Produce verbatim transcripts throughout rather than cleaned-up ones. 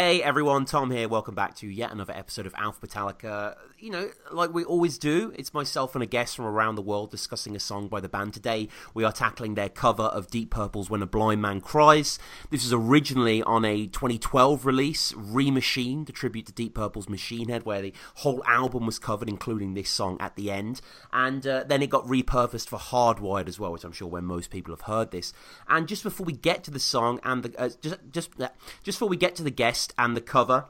Hey everyone, Tom here. Welcome back to yet another episode of Alf Metallica. You know, like we always do, it's myself and a guest from around the world discussing a song by the band. Today, we are tackling their cover of Deep Purple's When a Blind Man Cries. This was originally on a twenty twelve release, Remachined, a tribute to Deep Purple's Machine Head, where the whole album was covered, including this song at the end. And uh, then it got repurposed for Hardwired as well, which I'm sure when most people have heard this. And just before we get to the song and the uh, just just uh, just before we get to the guest and the cover,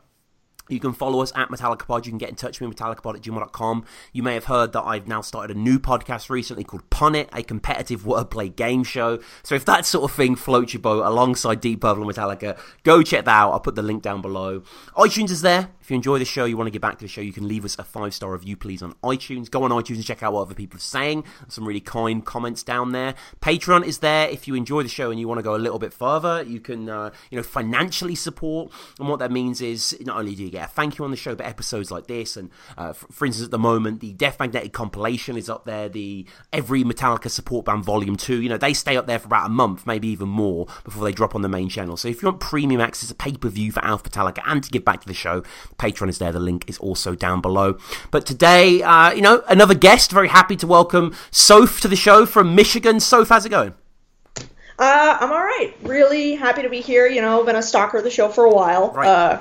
you can follow us at MetallicaPod. You can get in touch with me, MetallicaPod at gmail dot com. You may have heard that I've now started a new podcast recently called Pun It, a competitive wordplay game show. So if that sort of thing floats your boat alongside Deep Purple and Metallica, go check that out. I'll put the link down below. iTunes is there. If you enjoy the show, you want to get back to the show, you can leave us a five-star review, please, on iTunes. Go on iTunes and check out what other people are saying. Some really kind comments down there. Patreon is there. If you enjoy the show and you want to go a little bit further, you can uh, you know, financially support. And what that means is not only do you get a thank you on the show, but episodes like this. And uh, for, for instance, at the moment, the Death Magnetic compilation is up there. The Every Metallica Support Band Volume two. You know, they stay up there for about a month, maybe even more, before they drop on the main channel. So if you want premium access, a pay-per-view for Alf Metallica, and to give back to the show, Patreon is there. The link is also down below. But today, uh, you know, another guest. Very happy to welcome Soph to the show from Michigan. Soph, how's it going? Uh, I'm all right. Really happy to be here. You know, been a stalker of the show for a while. Right. Uh,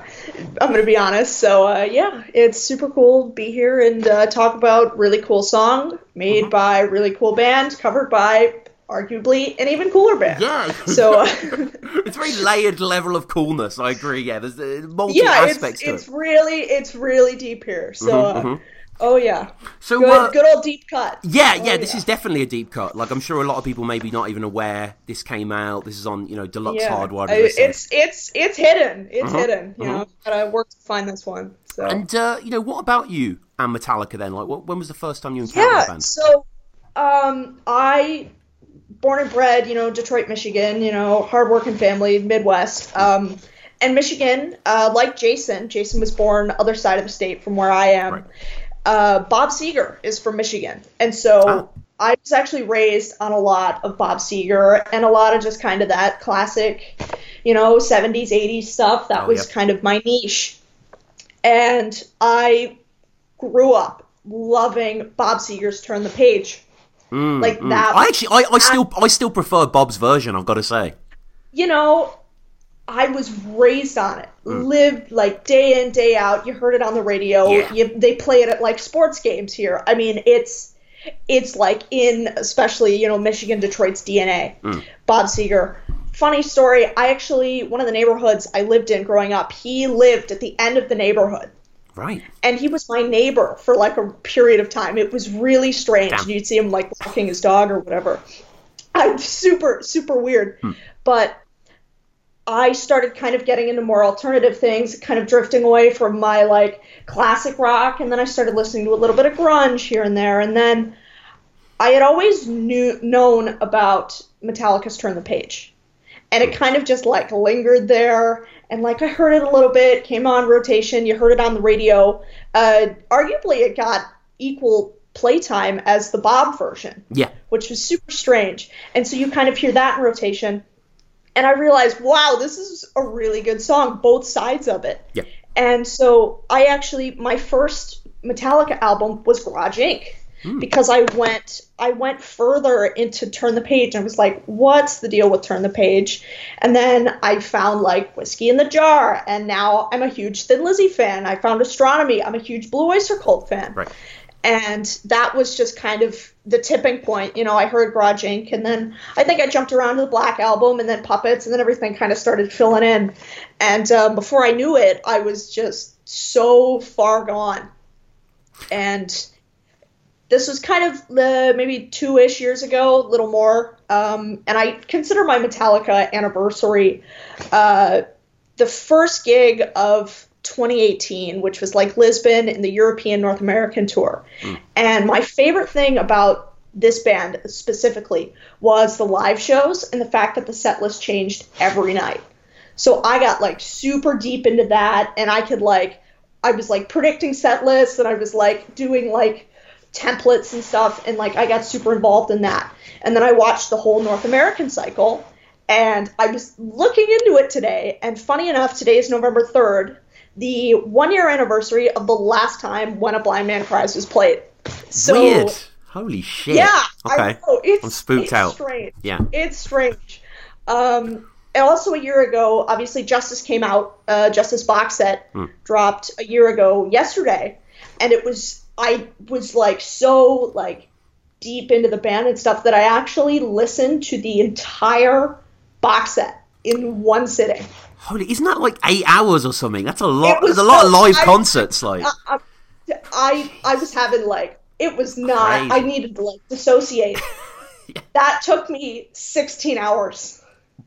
I'm going to be honest. So, uh, yeah, it's super cool to be here and uh, talk about really cool song made mm-hmm. by a really cool band, covered by arguably an even cooler band. Yeah. So uh, it's a very layered level of coolness. I agree. Yeah, there's uh, multiple yeah, aspects to it. Yeah, it's really it's really deep here. So. Mm-hmm, uh, mm-hmm. Oh, yeah. So good, uh, good old deep cut. Yeah, yeah, oh, this yeah. is definitely a deep cut. Like, I'm sure a lot of people maybe not even aware this came out. This is on, you know, Deluxe yeah. Hardwired. It's, it's, it's hidden. It's uh-huh. hidden. You uh-huh. know, gotta work to find this one. So. And, uh, you know, what about you and Metallica then? Like, what, when was the first time you encountered yeah, the band? Yeah, so um, I, born and bred, you know, Detroit, Michigan, you know, hardworking family, Midwest. Um, and Michigan, uh, like Jason, Jason was born other side of the state from where I am. Right. Uh, Bob Seger is from Michigan, and so oh. I was actually raised on a lot of Bob Seger and a lot of just kind of that classic, you know, seventies, eighties stuff. That oh, was yep. kind of my niche, and I grew up loving Bob Seger's "Turn the Page." Mm, like mm. that. I actually, I, I still, I still prefer Bob's version. I've got to say, you know. I was raised on it, mm. lived like day in, day out. You heard it on the radio. Yeah. You, they play it at like sports games here. I mean, it's it's like in, especially, you know, Michigan, Detroit's D N A. Mm. Bob Seger. Funny story. I actually, one of the neighborhoods I lived in growing up, he lived at the end of the neighborhood. Right. And he was my neighbor for like a period of time. It was really strange. Damn. You'd see him like walking his dog or whatever. I, super, super weird. Mm. But I started kind of getting into more alternative things, kind of drifting away from my like classic rock, and then I started listening to a little bit of grunge here and there, and then I had always knew known about Metallica's Turn the Page, and it kind of just like lingered there, and like I heard it a little bit, came on rotation, you heard it on the radio. Uh, arguably, it got equal playtime as the Bob version, yeah, which was super strange, and so you kind of hear that in rotation. And I realized, wow, this is a really good song, both sides of it. Yeah. And so I actually, my first Metallica album was Garage Incorporated. Mm. Because I went I went further into Turn the Page. I was like, what's the deal with Turn the Page? And then I found like Whiskey in the Jar. And now I'm a huge Thin Lizzy fan. I found Astronomy. I'm a huge Blue Oyster Cult fan. Right. And that was just kind of the tipping point. You know, I heard Garage Incorporated, and then I think I jumped around to the Black Album, and then Puppets, and then everything kind of started filling in. And um, before I knew it, I was just so far gone. And this was kind of uh, maybe two-ish years ago, a little more. Um, and I consider my Metallica anniversary uh, the first gig of twenty eighteen, which was like Lisbon and the European North American tour. Mm. And my favorite thing about this band specifically was the live shows and the fact that the set list changed every night. So I got like super deep into that, and I could like, I was like predicting set lists, and I was like doing like templates and stuff, and like I got super involved in that. And then I watched the whole North American cycle, And I was looking into it today, and funny enough, today is November third, the one-year anniversary of the last time When a Blind Man Cries was played. So, weird. Holy shit. Yeah. Okay. I know. It's, I'm spooked it's out. Strange. Yeah. It's strange. Um, and also a year ago, obviously, Justice came out. Uh, Justice box set mm. dropped a year ago yesterday. And it was, I was like so like deep into the band and stuff that I actually listened to the entire box set in one sitting. Holy, isn't that like eight hours or something? That's a lot. There's a lot so, of live I, concerts. Like, I, I, I was having like, it was not, crazy. I needed to like dissociate. Yeah. That took me sixteen hours.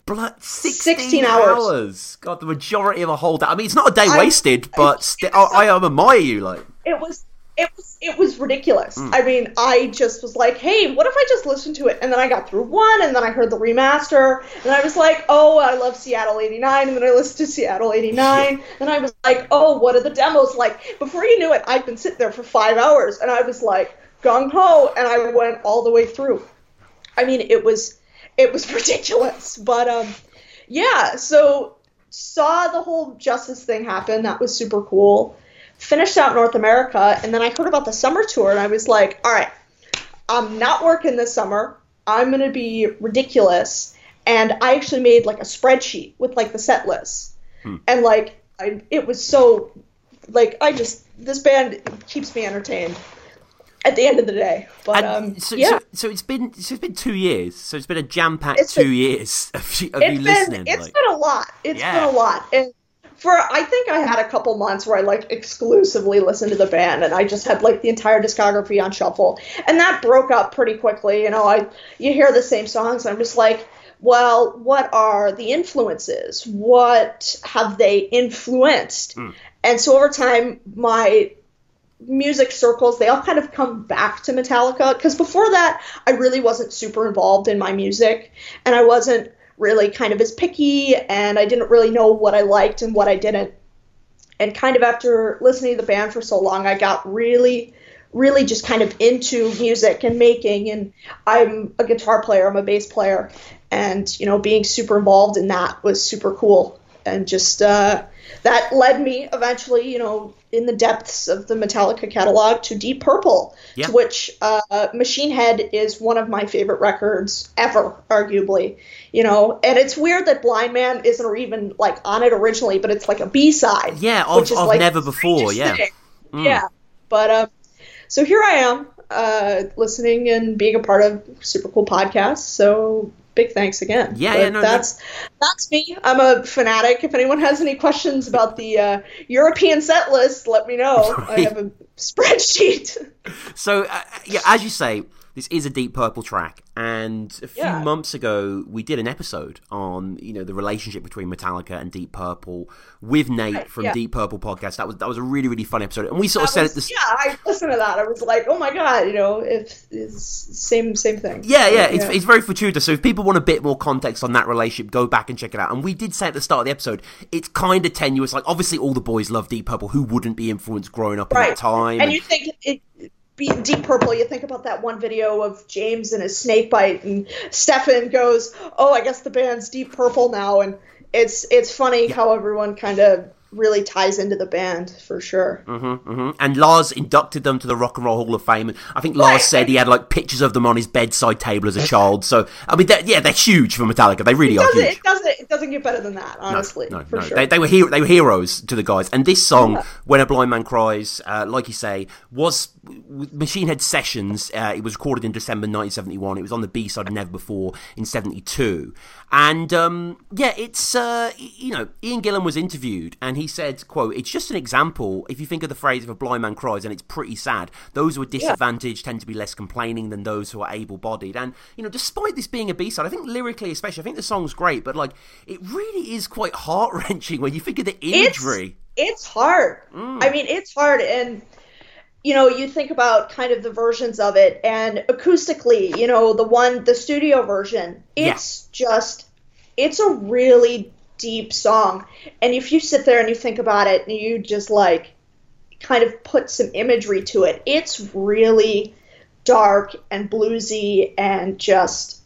Blood, sixteen, sixteen hours. hours. God, the majority of a whole day. I mean, it's not a day I, wasted, but st- was, I, I admire you. Like, it was, it was, it was ridiculous. Mm. I mean, I just was like, hey, what if I just listened to it? And then I got through one, and then I heard the remaster, and I was like, oh, I love Seattle eighty-nine. And then I listened to Seattle eighty-nine, yeah. And I was like, oh, what are the demos like? Before you knew it, I'd been sitting there for five hours, and I was like gung ho, and I went all the way through. I mean, it was. It was ridiculous, but um, yeah, so saw the whole Justice thing happen. That was super cool. Finished out North America, and then I heard about the summer tour, and I was like, all right, I'm not working this summer. I'm going to be ridiculous. And I actually made like a spreadsheet with like the set list. Hmm. And like, I, it was so, like, I just, this band keeps me entertained. At the end of the day, but um, so, yeah. So, so it's been so it's been two years. So it's been a jam packed two been, years of you, of you been, listening. It's like. been a lot. It's yeah. been a lot. And for I think I had a couple months where I like exclusively listened to the band, and I just had like the entire discography on shuffle, and that broke up pretty quickly. You know, I you hear the same songs, and I'm just like, well, what are the influences? What have they influenced? Mm. And so over time, my music circles, they all kind of come back to Metallica, because before that I really wasn't super involved in my music, and I wasn't really kind of as picky, and I didn't really know what I liked and what I didn't. And kind of after listening to the band for so long, I got really really just kind of into music and making, and I'm a guitar player, I'm a bass player, and you know, being super involved in that was super cool. And just uh that led me eventually, you know, in the depths of the Metallica catalog, to Deep Purple, yeah. to which uh, Machine Head is one of my favorite records ever, arguably. You know, and it's weird that Blind Man isn't even like on it originally, but it's like a B-side. Yeah, of, which is, of like, Never Before. Yeah, mm. yeah. But um, so here I am, uh, listening and being a part of super cool podcasts. So. Big thanks again. Yeah, yeah no, that's no. that's me. I'm a fanatic. If anyone has any questions about the uh, European set list, let me know. Right. I have a spreadsheet. So, uh, yeah, as you say, this is a Deep Purple track, and a few yeah. months ago we did an episode on you know the relationship between Metallica and Deep Purple with Nate right, from yeah. Deep Purple Podcast. That was that was a really really fun episode, and we sort that of said was, it. This... Yeah, I listened to that. I was like, oh my god, you know, if it's same same thing. Yeah, yeah, it's yeah. it's very fortuitous. So if people want a bit more context on that relationship, go back and check it out. And we did say at the start of the episode, it's kind of tenuous. Like obviously, all the boys love Deep Purple. Who wouldn't be influenced growing up right. in that time? And you think. It, Deep Purple, you think about that one video of James and his snake bite, and Stefan goes, oh, I guess the band's Deep Purple now. And it's it's funny yeah. how everyone kind of really ties into the band, for sure. Mm-hmm, mm-hmm. And Lars inducted them to the Rock and Roll Hall of Fame. And I think Lars right. said he had like pictures of them on his bedside table as a child. So, I mean, they're, yeah, they're huge for Metallica. They really are huge. It doesn't, it doesn't get better than that, honestly. No, no, for no. Sure. They, they, were he- they were heroes to the guys. And this song, yeah. When a Blind Man Cries, uh, like you say, was... Machine Head Sessions. Uh, it was recorded in December nineteen seventy-one. It was on the B-side of Never Before in seventy-two. And um, yeah, it's uh, you know, Ian Gillan was interviewed, and he said, "quote It's just an example. If you think of the phrase of a blind man cries, and it's pretty sad. Those who are disadvantaged yeah. tend to be less complaining than those who are able-bodied. And you know, despite this being a B-side, I think lyrically, especially, I think the song's great. But like, it really is quite heart-wrenching when you think of the imagery. It's, it's hard. Mm. I mean, it's hard and. You know, you think about kind of the versions of it, and acoustically, you know, the one, the studio version, it's yeah. just, it's a really deep song. And if you sit there and you think about it and you just like kind of put some imagery to it, it's really dark and bluesy and just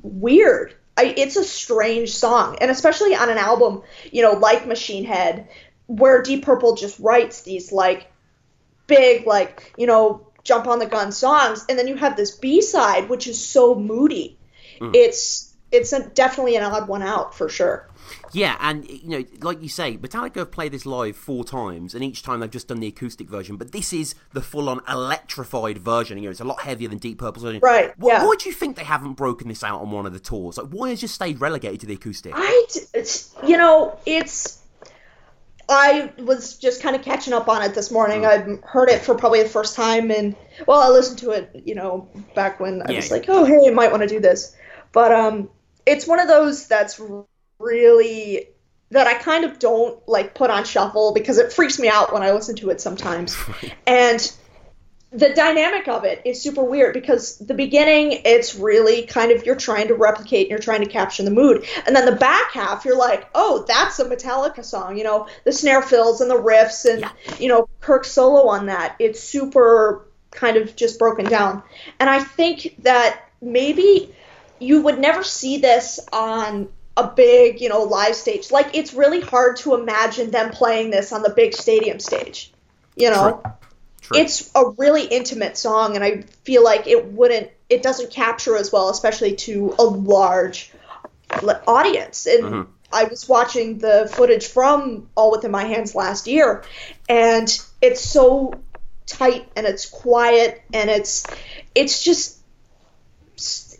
weird. I, it's a strange song, and especially on an album, you know, like Machine Head, where Deep Purple just writes these like big, like, you know, jump on the gun songs, and then you have this B-side which is so moody. Mm. It's it's a, definitely an odd one out for sure. Yeah, and you know, like you say, Metallica have played this live four times, and each time they've just done the acoustic version. But this is the full-on electrified version. You know, it's a lot heavier than Deep Purple's version. Right. Why, yeah. why do you think they haven't broken this out on one of the tours? Like, why has it just stayed relegated to the acoustic? I, it's, you know, it's. I was just kind of catching up on it this morning. Mm. I heard it for probably the first time, and well, I listened to it, you know, back when I yeah, was yeah. like, oh, hey, I might want to do this. But um, it's one of those that's. really that I kind of don't like put on shuffle because it freaks me out when I listen to it sometimes. And the dynamic of it is super weird because the beginning, it's really kind of you're trying to replicate and you're trying to capture the mood. And then the back half, you're like, oh, that's a Metallica song. You know, the snare fills and the riffs and, yeah. you know, Kirk's solo on that. It's super kind of just broken down. And I think that maybe you would never see this on a big, you know, live stage. Like, it's really hard to imagine them playing this on the big stadium stage, you know? True. True. It's a really intimate song, and I feel like it wouldn't, it doesn't capture as well, especially to a large audience. And mm-hmm. I was watching the footage from All Within My Hands last year, and it's so tight, and it's quiet, and it's, it's just,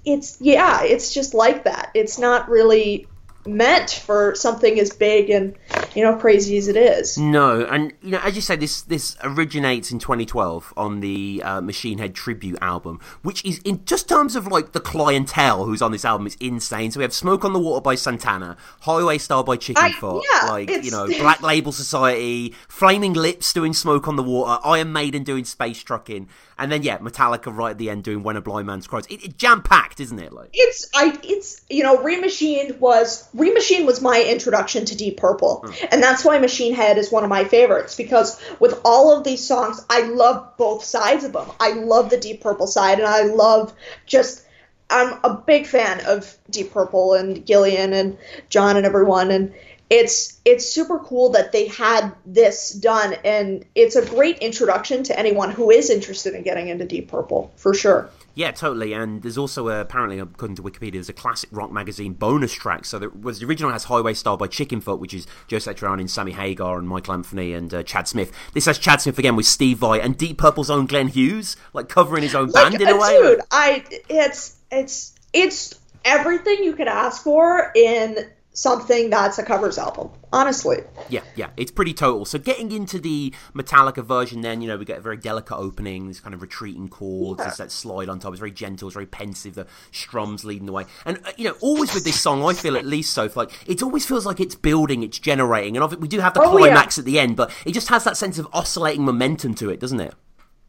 It's, yeah, it's just like that. It's not really meant for something as big and, you know, crazy as it is. No, and, you know, as you say, this this originates in twenty twelve on the uh, Machine Head tribute album, which is, in just terms of, like, the clientele who's on this album, is insane. So we have Smoke on the Water by Santana, Highway Star by Chicken Foot, yeah, like, you know, Black Label Society, Flaming Lips doing Smoke on the Water, Iron Maiden doing Space Trucking, and then, yeah, Metallica right at the end doing When a Blind Man's Cries. It, it jam-packed, isn't it? Like, It's, I, it's you know, Remachined was... Remachined was my introduction to Deep Purple, mm. and that's why Machine Head is one of my favorites, because with all of these songs, I love both sides of them. I love the Deep Purple side, and I love just, I'm a big fan of Deep Purple and Gillan and John and everyone, and it's it's super cool that they had this done, and it's a great introduction to anyone who is interested in getting into Deep Purple, for sure. Yeah, totally. And there's also, a, apparently, according to Wikipedia, there's a classic rock magazine bonus track. So there was, the original has Highway Star by Chicken Foot, which is Joe Satriani and Sammy Hagar and Michael Anthony and uh, Chad Smith. This has Chad Smith again with Steve Vai and Deep Purple's own Glenn Hughes, like covering his own like, band in a way. Dude, I, it's, it's, it's everything you could ask for in something that's a covers album, honestly. Yeah, yeah, it's pretty total. So getting into the Metallica version then, you know, we get a very delicate opening, this kind of retreating chords, yeah. this that slide on top, it's very gentle, it's very pensive, the strums leading the way. And, uh, you know, always with this song, I feel at least so, like, it always feels like it's building, it's generating, and we do have the oh, climax yeah. at the end, but it just has that sense of oscillating momentum to it, doesn't it?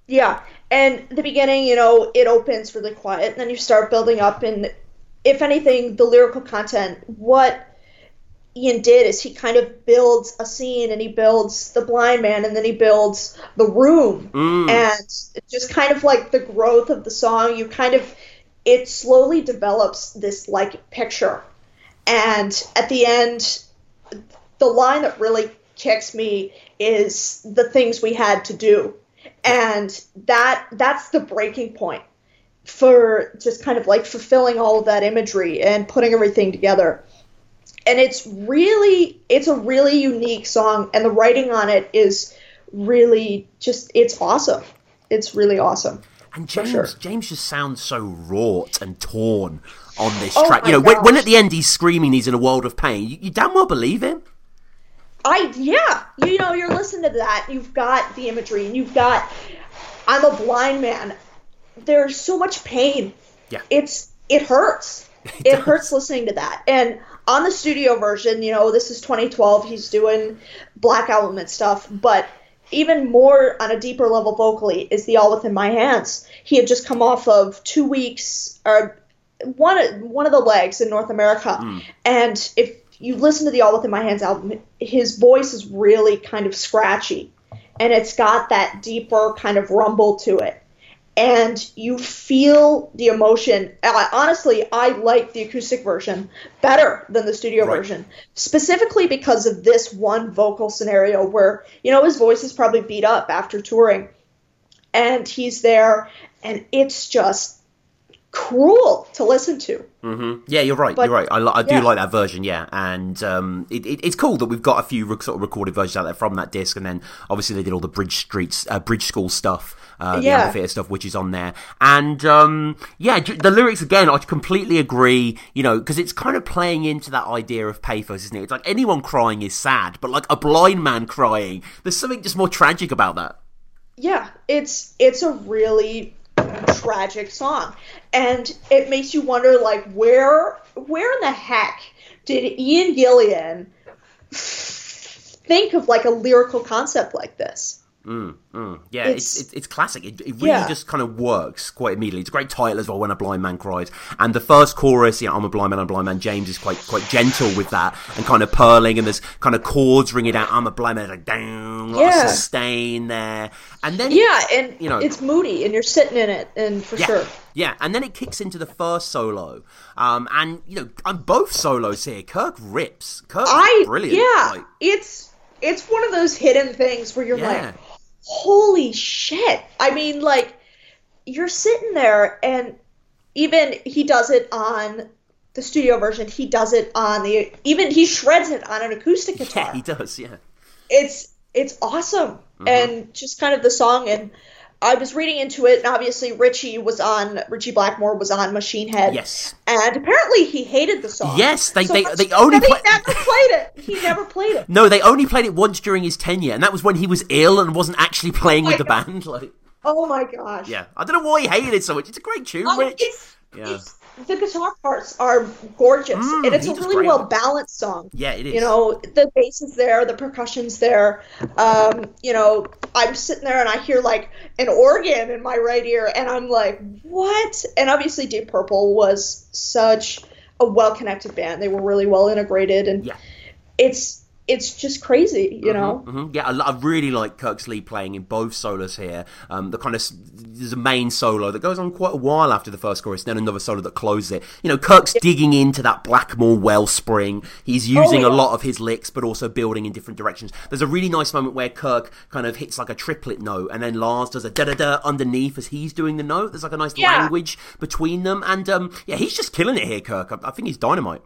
Yeah, and the beginning, you know, it opens really quiet, and then you start building up, and if anything, the lyrical content, what Ian did is he kind of builds a scene, and he builds the blind man, and then he builds the room, mm. and just kind of like the growth of the song, you kind of, it slowly develops this like picture. And at the end, the line that really kicks me is the things we had to do, and that that's the breaking point for just kind of like fulfilling all of that imagery and putting everything together. And it's really, it's a really unique song, and the writing on it is really just, it's awesome. It's really awesome. And James, sure. James just sounds so wrought and torn on this oh track. You know, when, when at the end he's screaming, he's in a world of pain. You, you damn well believe him. I yeah, you know, you're listening to that. You've got the imagery, and you've got, I'm a blind man. There's so much pain. Yeah, it's it hurts. It, it hurts listening to that. And on the studio version, you know, this is twenty twelve, he's doing Black Album and stuff, but even more on a deeper level vocally is the All Within My Hands. He had just come off of two weeks, or one, one of the legs in North America, mm. and if you listen to the All Within My Hands album, his voice is really kind of scratchy, and it's got that deeper kind of rumble to it. and you feel the emotion. I, honestly, I like the acoustic version better than the studio right. version, specifically because of this one vocal scenario where, you know, his voice is probably beat up after touring, and he's there, and it's just cruel to listen to. Mm-hmm. Yeah, you're right. But, you're right. I, I do yeah. like that version. Yeah, and um, it, it, it's cool that we've got a few rec- sort of recorded versions out there from that disc, and then obviously they did all the Bridge Streets, uh, Bridge School stuff, uh, yeah. the amphitheater stuff, which is on there. And um, yeah, the lyrics again, I completely agree. You know, because it's kind of playing into that idea of pathos, isn't it? It's like anyone crying is sad, but like a blind man crying, there's something just more tragic about that. Yeah, it's it's a really tragic song, and it makes you wonder, like, where where in the heck did Ian Gillan think of like a lyrical concept like this? Mm, mm. Yeah, it's it's, it's classic. It, it really yeah. just kind of works quite immediately. It's a great title as well, When a Blind Man Cries. And the first chorus, you know, I'm a blind man, I'm a blind man. James is quite quite gentle with that and kind of purling, and there's kind of chords ringing out. I'm a blind man, like down, yeah. lot of sustain there, and then yeah, and you know, it's moody, and you're sitting in it, and for yeah. sure. Yeah, and then it kicks into the first solo, um, and you know, on both solos here, Kirk rips. Kirk's I, brilliant. Yeah, like, it's it's one of those hidden things where you're yeah. like, holy shit. I mean, like, you're sitting there, and even he does it on the studio version, he does it on the, even he shreds it on an acoustic guitar. Yeah, he does, yeah. It's it's awesome. Mm-hmm. And just kind of the song, and I was reading into it, and obviously Ritchie was on, Ritchie Blackmore was on Machine Head. Yes. And apparently he hated the song. Yes, they so they, much, they only played never played it. He never played it. No, they only played it once during his tenure, and that was when he was ill and wasn't actually playing oh with the God. band. Like, oh my gosh. Yeah, I don't know why he hated it so much. It's a great tune, oh, Rich. It's, yeah. It's, the guitar parts are gorgeous, mm, and it's a really well-balanced song. Yeah, it is. You know, the bass is there, the percussion's there. Um, you know, I'm sitting there, and I hear, like, an organ in my right ear, and I'm like, what? And obviously Deep Purple was such a well-connected band. They were really well-integrated, and yeah. it's... it's just crazy, you mm-hmm, know? Mm-hmm. Yeah, I, I really like Kirk's lead playing in both solos here. Um, the kind of, there's a main solo that goes on quite a while after the first chorus, then another solo that closes it. You know, Kirk's yeah. digging into that Blackmore wellspring. He's using oh, yeah. a lot of his licks, but also building in different directions. There's a really nice moment where Kirk kind of hits like a triplet note, and then Lars does a da-da-da underneath as he's doing the note. There's like a nice yeah. language between them. And um, yeah, he's just killing it here, Kirk. I, I think he's dynamite.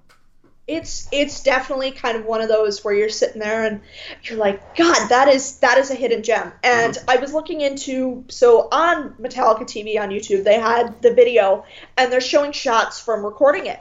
It's it's definitely kind of one of those where you're sitting there and you're like, God, that is that is a hidden gem. And mm-hmm. I was looking into, so on Metallica T V on YouTube, they had the video, and they're showing shots from recording it.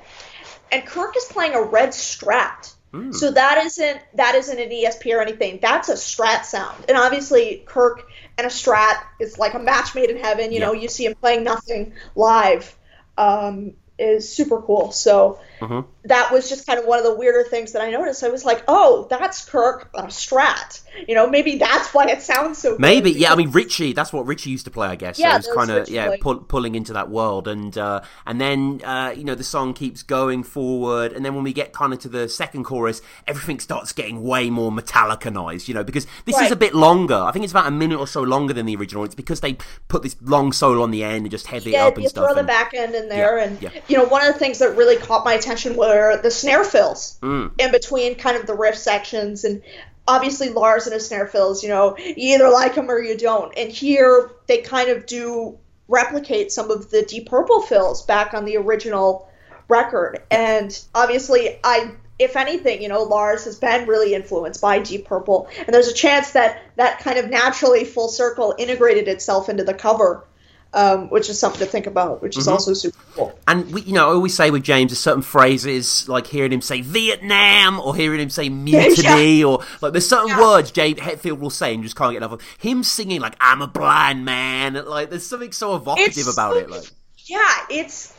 And Kirk is playing a red Strat. Mm. So that isn't that isn't an E S P or anything. That's a Strat sound. And obviously Kirk and a Strat is like a match made in heaven. You yeah. know, you see him playing nothing live. Um is super cool. So uh-huh. that was just kind of one of the weirder things that I noticed. I was like, oh, that's Kirk on a Strat. You know, maybe that's why it sounds so good. Maybe, yeah. I mean, Ritchie, that's what Ritchie used to play, I guess. Yeah, so it was kind of, yeah, pull, pulling into that world. And uh, and then, uh, you know, the song keeps going forward. And then when we get kind of to the second chorus, everything starts getting way more Metallicanized, you know, because this right. is a bit longer. I think it's about a minute or so longer than the original. It's because they put this long solo on the end and just heavy yeah, it up and stuff. Yeah, you throw the back end in there. Yeah, and, yeah. you know, one of the things that really caught my attention were the snare fills mm. in between kind of the riff sections, and obviously Lars and his snare fills, you know, you either like them or you don't, and here they kind of do replicate some of the Deep Purple fills back on the original record. And obviously, I if anything, you know, Lars has been really influenced by Deep Purple, and there's a chance that that kind of naturally full circle integrated itself into the cover. Um, which is something to think about, which is mm-hmm. also super cool. And, we, you know, I always say with James, there's certain phrases, like hearing him say Vietnam, or hearing him say mutiny, yeah. or, like, there's certain yeah. words James Hetfield will say and just can't get enough of. Him singing, like, I'm a blind man, like, there's something so evocative it's, about it. Like, yeah, it's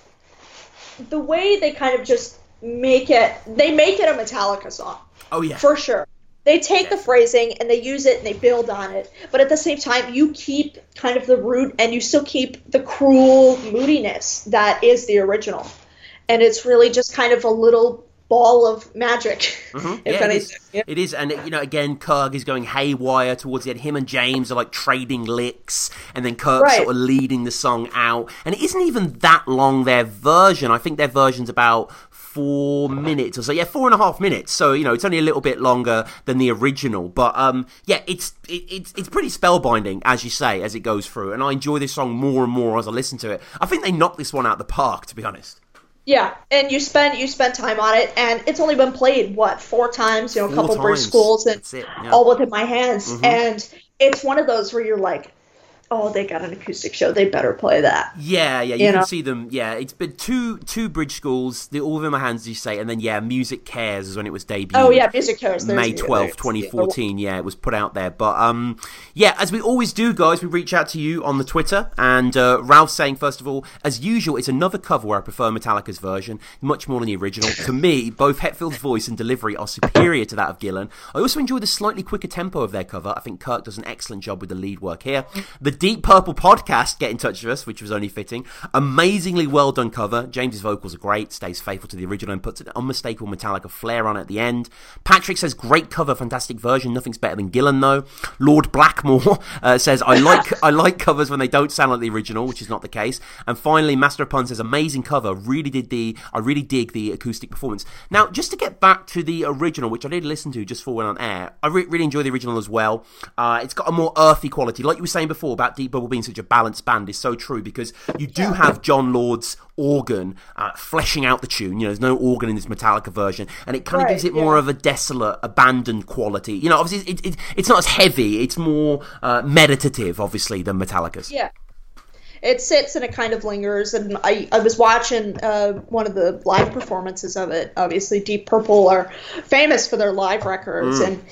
the way they kind of just make it, they make it a Metallica song. Oh, yeah. For sure. They take the phrasing and they use it and they build on it. But at the same time, you keep kind of the root, and you still keep the cruel moodiness that is the original. And it's really just kind of a little ball of magic. Mm-hmm. Yeah, it, is. Yeah. It is, and you know, again, Kirk is going haywire towards the end. Him and James are like trading licks, and then Kirk's right. sort of leading the song out. And it isn't even that long, their version. I think their version's about four minutes or so. Yeah, four and a half minutes. So, you know, it's only a little bit longer than the original. But, um, yeah, it's it, it's it's pretty spellbinding, as you say, as it goes through. And I enjoy this song more and more as I listen to it. I think they knocked this one out of the park, to be honest. Yeah, and you spent you spent time on it, and it's only been played, what, four times? You know, a couple of British schools and yeah. All Within My Hands. Mm-hmm. And it's one of those where you're like, oh, they got an acoustic show, they better play that. Yeah, yeah, you, you can know? see them. Yeah, it's been two two bridge schools, the All Within My Hands, you say, and then, yeah, Music Cares is when it was debuted. Oh, yeah, Music Cares. May twelfth, twenty fourteen, yeah, it was put out there. But, um, yeah, as we always do, guys, we reach out to you on the Twitter, and uh, Ralph's saying, first of all, as usual, it's another cover where I prefer Metallica's version, much more than the original. To me, both Hetfield's voice and delivery are superior to that of Gillan. I also enjoy the slightly quicker tempo of their cover. I think Kirk does an excellent job with the lead work here. The Deep Purple Podcast get in touch with us, which was only fitting. Amazingly well done cover. James's vocals are great, stays faithful to the original and puts an unmistakable Metallica flair on at the end. Patrick says, great cover, fantastic version, nothing's better than Gillan though. Lord Blackmore uh, says, I like I like covers when they don't sound like the original, which is not the case. And finally, Master of Pun says, amazing cover, really did the I really dig the acoustic performance. Now, just to get back to the original, which I did listen to just for when on air, I re- really enjoy the original as well. Uh, it's got a more earthy quality, like you were saying before about Deep Purple being such a balanced band is so true, because you do have John Lord's organ uh, fleshing out the tune. You know, there's no organ in this Metallica version, and it kind of right, gives it yeah. more of a desolate, abandoned quality. You know, obviously it, it, it's not as heavy, it's more uh, meditative, obviously, than Metallica's. Yeah. It sits and it kind of lingers, and I, I was watching uh, one of the live performances of it. Obviously, Deep Purple are famous for their live records, mm. and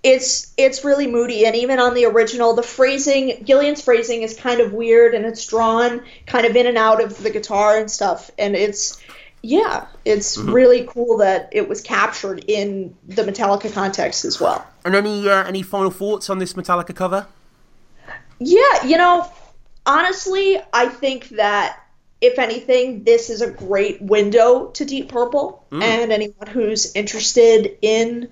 It's it's really moody, and even on the original, the phrasing, Gillan's phrasing is kind of weird, and it's drawn kind of in and out of the guitar and stuff, and it's, yeah, it's mm-hmm. really cool that it was captured in the Metallica context as well. And any uh, any final thoughts on this Metallica cover? Yeah, you know, honestly, I think that, if anything, this is a great window to Deep Purple, mm. and anyone who's interested in...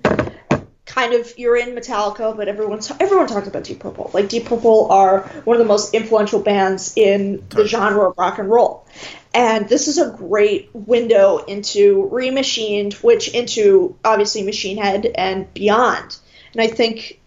kind of, you're in Metallica, but everyone's, everyone talks about Deep Purple. Like, Deep Purple are one of the most influential bands in the genre of rock and roll. And this is a great window into Remachined, which into, obviously, Machine Head and beyond. And I think,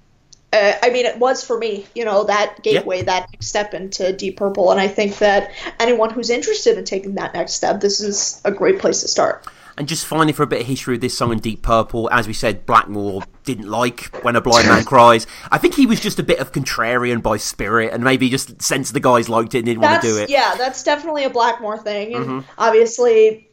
uh, I mean, it was for me, you know, that gateway, yeah. that next step into Deep Purple. And I think that anyone who's interested in taking that next step, this is a great place to start. And just finally, for a bit of history of this song in Deep Purple, as we said, Blackmore didn't like When a Blind Man Cries. I think he was just a bit of contrarian by spirit, and maybe just sensed the guys liked it and didn't that's, want to do it. Yeah, that's definitely a Blackmore thing. And mm-hmm. obviously,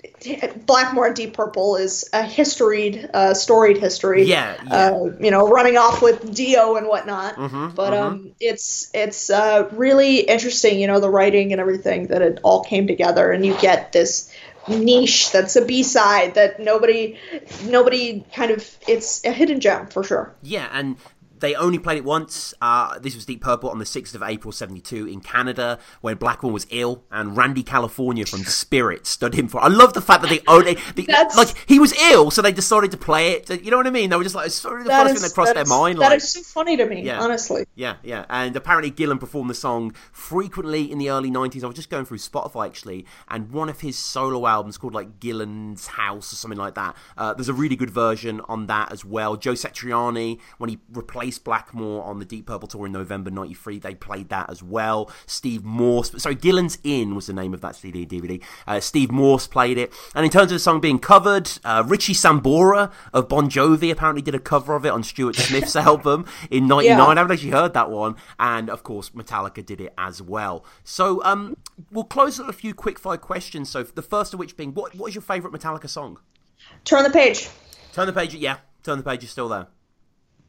Blackmore and Deep Purple is a historied, uh, storied history. Yeah, yeah. Uh, you know, running off with Dio and whatnot. Mm-hmm, but mm-hmm. Um, it's it's uh, really interesting, you know, the writing and everything, that it all came together, and you get this niche that's a B-side that nobody nobody kind of, it's a hidden gem for sure. Yeah, and they only played it once. Uh, this was Deep Purple on the sixth of April, seventy-two, in Canada, when Blackmore was ill, and Randy California from Spirit stood in for it. I love the fact that they only... They, like, he was ill, so they decided to play it. You know what I mean? They were just like, it's sort of the first thing that crossed their mind. That is so funny to me, yeah. honestly. Yeah, yeah. And apparently Gillan performed the song frequently in the early nineties. I was just going through Spotify, actually, and one of his solo albums called, like, Gillan's House or something like that. Uh, there's a really good version on that as well. Joe Satriani, when he replaced Blackmore on the Deep Purple tour in November ninety-three, they played that as well. Steve Morse, sorry, Gillan's Inn was the name of that C D D V D. Uh, Steve Morse played it. And in terms of the song being covered, uh, Richie Sambora of Bon Jovi apparently did a cover of it on Stuart Smith's album in ninety-nine. Yeah. I haven't actually heard that one. And of course, Metallica did it as well. So um, we'll close with a few quickfire questions. So the first of which being, what what is your favourite Metallica song? Turn the Page. Turn the Page. Yeah, Turn the Page is still there.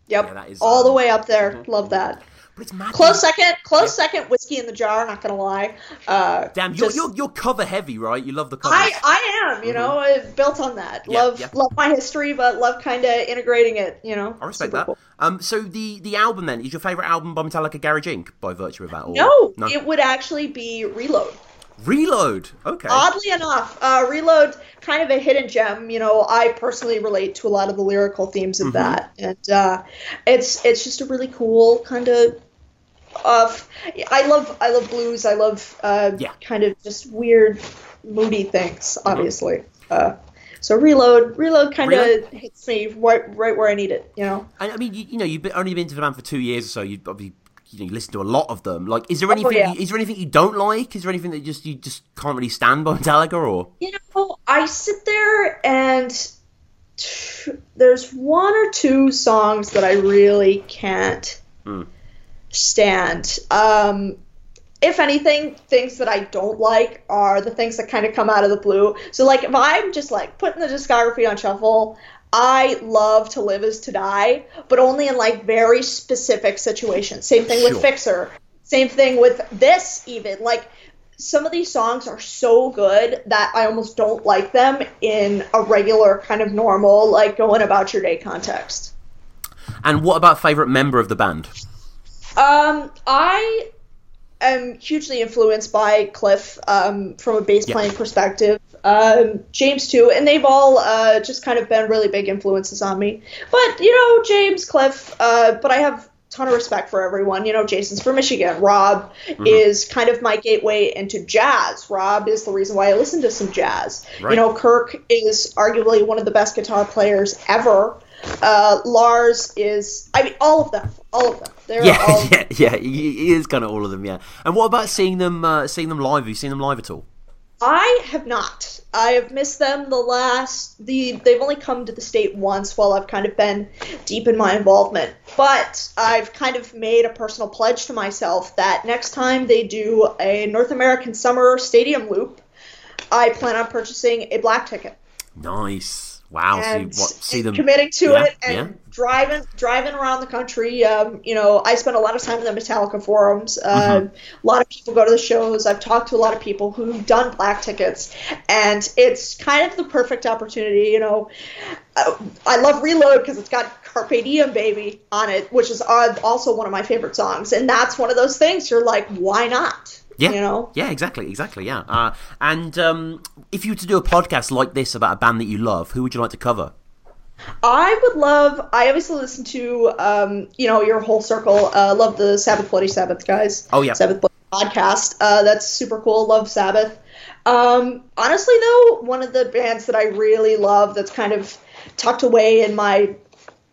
Yep, yeah, that is, all um, the way up there. Mm-hmm. Love that. But it's mad. Close second, close yeah. second, Whiskey in the Jar, not going to lie. Uh, Damn, you're, just, you're, you're cover heavy, right? You love the cover. I, I am, you mm-hmm. know, built on that. Yeah, love yeah. love my history, but love kind of integrating it, you know. I respect Super that. Cool. Um, so the, the album then, is your favourite album by Metallica Garage Incorporated by virtue of that? Or, no, no, it would actually be Reload. Reload. Okay. Oddly enough, uh, Reload, kind of a hidden gem. You know, I personally relate to a lot of the lyrical themes of mm-hmm. that, and uh, it's it's just a really cool kind of. Of I love I love blues. I love uh, yeah. kind of just weird, moody things. Obviously. Mm-hmm. Uh, So reload, reload kind of hits me right, right where I need it, you know. I, I mean, you, you know, you've only been to the band for two years or so. You've probably you, know, you listen to a lot of them. Like, is there anything? Oh, yeah. Is there anything you don't like? Is there anything that just you just can't really stand by Metallica? Or you know, I sit there and t- there's one or two songs that I really can't hmm. stand. Um, If anything, things that I don't like are the things that kind of come out of the blue. So, like, if I'm just, like, putting the discography on shuffle, I love To Live Is To Die, but only in, like, very specific situations. Same thing with sure. Fixer. Same thing with this, even. Like, some of these songs are so good that I almost don't like them in a regular kind of normal, like, going about your day context. And what about favorite member of the band? Um, I... I'm hugely influenced by Cliff um, from a bass playing yeah. perspective. Um, James, too. And they've all uh, just kind of been really big influences on me. But, you know, James, Cliff, uh, but I have a ton of respect for everyone. You know, Jason's from Michigan. Rob mm-hmm. is kind of my gateway into jazz. Rob is the reason why I listen to some jazz. Right. You know, Kirk is arguably one of the best guitar players ever. Uh, Lars is, I mean, all of them, all of them. They're yeah, all yeah, yeah. He is kind of all of them, yeah. And what about seeing them, uh, seeing them live? Have you seen them live at all? I have not. I have missed them. The last, the they've only come to the state once while I've kind of been deep in my involvement. But I've kind of made a personal pledge to myself that next time they do a North American summer stadium loop, I plan on purchasing a black ticket. Nice. Wow! And, so you, what, see and them committing to yeah, it and yeah. driving, driving around the country. Um, you know, I spent a lot of time in the Metallica forums. Uh, mm-hmm. A lot of people go to the shows. I've talked to a lot of people who've done black tickets, and it's kind of the perfect opportunity. You know, I, I love Reload because it's got Carpe Diem Baby on it, which is also one of my favorite songs, and that's one of those things. You're like, why not? Yeah, you know? yeah, exactly, exactly, yeah. Uh, and um, if you were to do a podcast like this about a band that you love, who would you like to cover? I would love, I obviously listen to, um, you know, your whole circle. Uh, love the Sabbath Bloody Sabbath guys. Oh, yeah. Sabbath Bloody podcast. Uh, that's super cool. Love Sabbath. Um, honestly, though, one of the bands that I really love that's kind of tucked away in my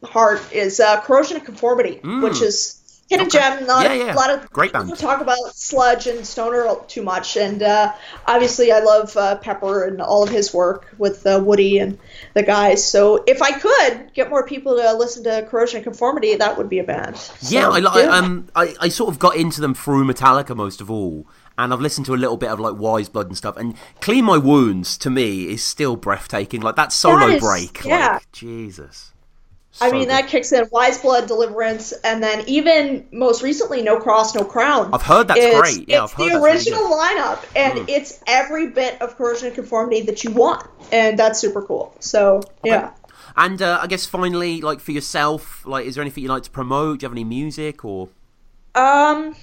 heart is uh, Corrosion of Conformity, mm. which is... Hidden okay. gem, not yeah, yeah. a lot of great people band. Talk about sludge and stoner too much, and uh, obviously I love uh, Pepper and all of his work with uh, Woody and the guys. So if I could get more people to listen to Corrosion and Conformity, that would be a band. So, yeah, I, yeah. I um I, I sort of got into them through Metallica most of all, and I've listened to a little bit of like Wise Blood and stuff. And Clean My Wounds to me is still breathtaking. Like that solo that is, break, yeah, like, Jesus. So I mean, good. That kicks in Wise Blood, Deliverance, and then even most recently, No Cross, No Crown. I've heard that's it's, great. Yeah, it's I've heard the original lineup, and mm. it's every bit of Corrosion and Conformity that you want, and that's super cool. So, okay. yeah. And uh, I guess finally, like for yourself, like is there anything you like to promote? Do you have any music or? Um,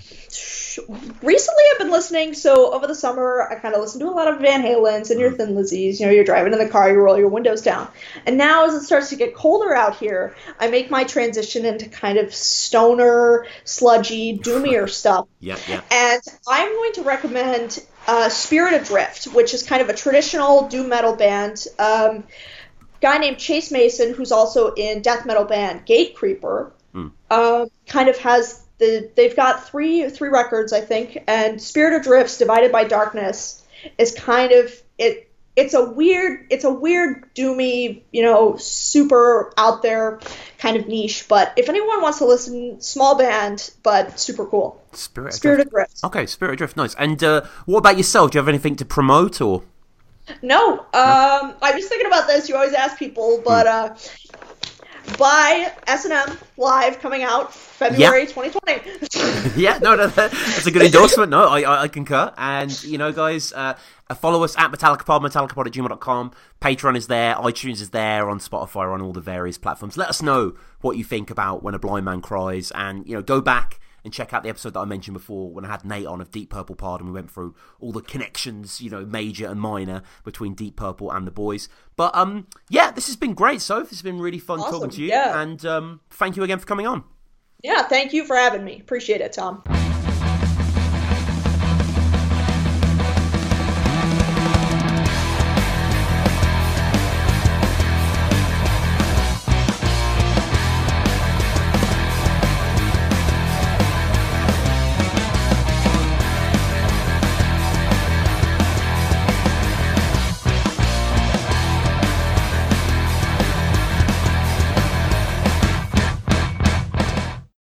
recently I've been listening, so over the summer I kind of listened to a lot of Van Halen's and your Thin Lizzy's, you know, you're driving in the car, you roll your windows down. And now as it starts to get colder out here, I make my transition into kind of stoner, sludgy, doomier stuff. Yeah, yeah. And I'm going to recommend uh, Spirit Adrift, which is kind of a traditional doom metal band. Um, guy named Chase Mason, who's also in death metal band Gatecreeper, mm. um, kind of has... The, they've got three three records, I think, and Spirit Adrift's Divided by Darkness is kind of it. It's a weird, it's a weird doomy, you know, super out there kind of niche. But if anyone wants to listen, small band, but super cool. Spirit, Spirit Adrift. Adrift. Okay, Spirit Adrift, nice. And uh, what about yourself? Do you have anything to promote or? No, um, no. I was thinking about this. You always ask people, but. Hmm. Uh, By S and M Live coming out February yeah. twenty twenty. yeah, no, no, that's a good endorsement. No, I, I, I concur. And, you know, guys, uh, follow us at MetallicaPod, MetallicaPod at gmail dot com. Patreon is there, iTunes is there, on Spotify, on all the various platforms. Let us know what you think about When a Blind Man Cries. And, you know, go back and check out the episode that I mentioned before when I had Nate on of Deep Purple Pod, and we went through all the connections, you know, major and minor between Deep Purple and the boys. But um, yeah, this has been great, Soph. It's been really fun awesome. talking to you, yeah. and um, thank you again for coming on. Yeah, thank you for having me. Appreciate it, Tom.